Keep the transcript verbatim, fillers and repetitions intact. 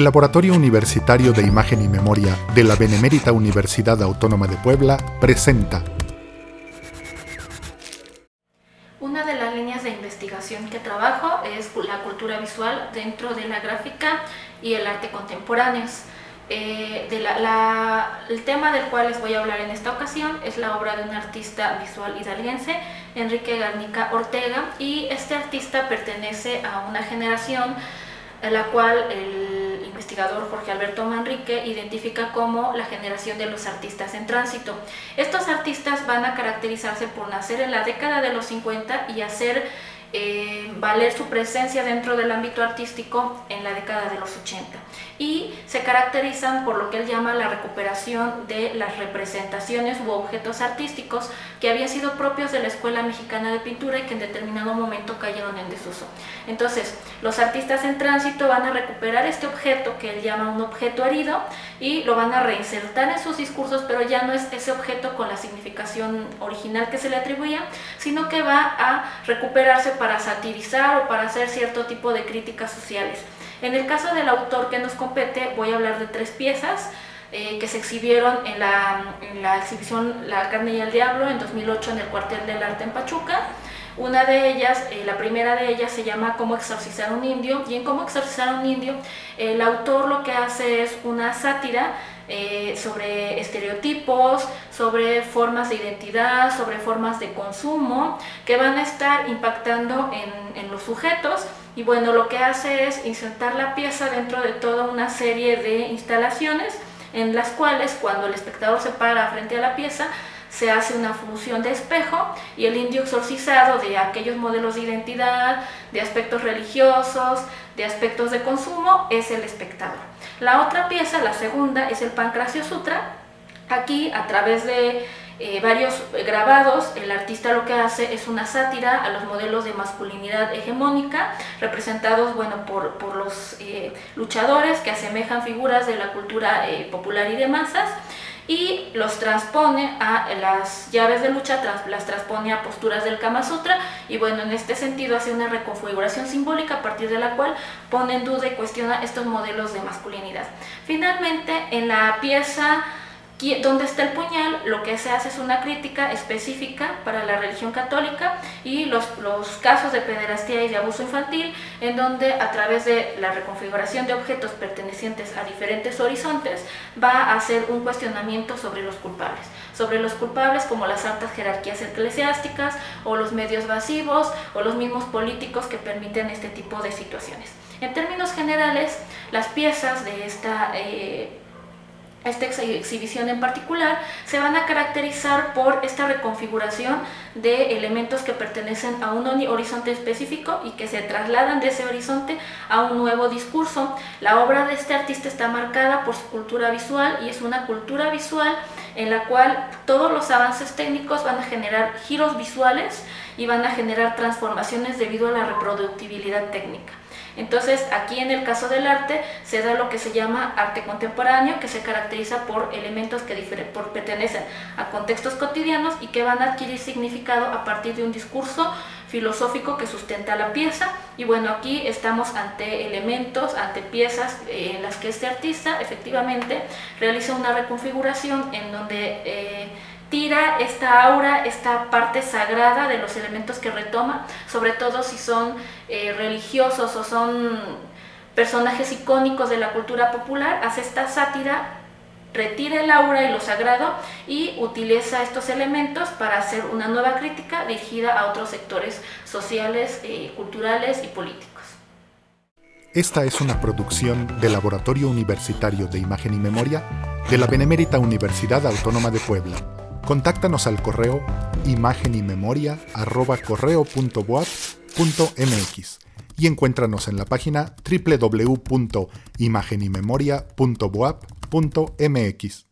El Laboratorio Universitario de Imagen y Memoria de la Benemérita Universidad Autónoma de Puebla presenta. Una de las líneas de investigación que trabajo es la cultura visual dentro de la gráfica y el arte contemporáneos. Eh, de la, la, el tema del cual les voy a hablar en esta ocasión es la obra de un artista visual hidalguense, Enrique Garnica Ortega, y este artista pertenece a una generación a la cual el investigador Jorge Alberto Manrique identifica como la generación de los artistas en tránsito. Estos artistas van a caracterizarse por nacer en la década de los cincuenta y hacer Eh, valer su presencia dentro del ámbito artístico en la década de los ochenta, y se caracterizan por lo que él llama la recuperación de las representaciones u objetos artísticos que habían sido propios de la Escuela Mexicana de Pintura y que en determinado momento cayeron en desuso. Entonces, los artistas en tránsito van a recuperar este objeto que él llama un objeto herido y lo van a reinsertar en sus discursos, pero ya no es ese objeto con la significación original que se le atribuía, sino que va a recuperarse para satirizar o para hacer cierto tipo de críticas sociales. En el caso del autor que nos compete, voy a hablar de tres piezas eh, que se exhibieron en la, en la exhibición La carne y el diablo en dos mil ocho en el Cuartel del Arte en Pachuca. Una de ellas, eh, la primera de ellas se llama Cómo exorcizar un indio, y en Cómo exorcizar un indio el autor lo que hace es una sátira Eh, sobre estereotipos, sobre formas de identidad, sobre formas de consumo que van a estar impactando en, en los sujetos. Y bueno, lo que hace es insertar la pieza dentro de toda una serie de instalaciones en las cuales, cuando el espectador se para frente a la pieza, se hace una función de espejo y el indio exorcizado de aquellos modelos de identidad, de aspectos religiosos, de aspectos de consumo, es el espectador. La otra pieza, la segunda, es el Pancracio Sutra. Aquí, a través de eh, varios grabados, el artista lo que hace es una sátira a los modelos de masculinidad hegemónica, representados bueno, por, por los eh, luchadores que asemejan figuras de la cultura eh, popular y de masas, y los transpone a las llaves de lucha, trans, las transpone a posturas del Kama Sutra, y bueno, en este sentido hace una reconfiguración simbólica a partir de la cual pone en duda y cuestiona estos modelos de masculinidad. Finalmente, en la pieza Donde está el puñal, lo que se hace es una crítica específica para la religión católica y los, los casos de pederastía y de abuso infantil, en donde a través de la reconfiguración de objetos pertenecientes a diferentes horizontes va a hacer un cuestionamiento sobre los culpables, sobre los culpables como las altas jerarquías eclesiásticas o los medios masivos o los mismos políticos que permiten este tipo de situaciones. En términos generales, las piezas de esta eh, Esta exhibición en particular se van a caracterizar por esta reconfiguración de elementos que pertenecen a un horizonte específico y que se trasladan de ese horizonte a un nuevo discurso. La obra de este artista está marcada por su cultura visual, y es una cultura visual en la cual todos los avances técnicos van a generar giros visuales y van a generar transformaciones debido a la reproductibilidad técnica. Entonces, aquí en el caso del arte se da lo que se llama arte contemporáneo, que se caracteriza por elementos que por, pertenecen a contextos cotidianos y que van a adquirir significado a partir de un discurso filosófico que sustenta la pieza. Y bueno, aquí estamos ante elementos, ante piezas eh, en las que este artista efectivamente realiza una reconfiguración en donde eh, tira esta aura, esta parte sagrada de los elementos que retoma, sobre todo si son eh, religiosos o son personajes icónicos de la cultura popular, hace esta sátira, retira el aura y lo sagrado y utiliza estos elementos para hacer una nueva crítica dirigida a otros sectores sociales, eh, culturales y políticos. Esta es una producción del Laboratorio Universitario de Imagen y Memoria de la Benemérita Universidad Autónoma de Puebla. Contáctanos al correo imagen y memoria arroba correo punto boap punto mx y encuéntranos en la página doble u doble u doble u punto imagen y memoria punto boap punto mx.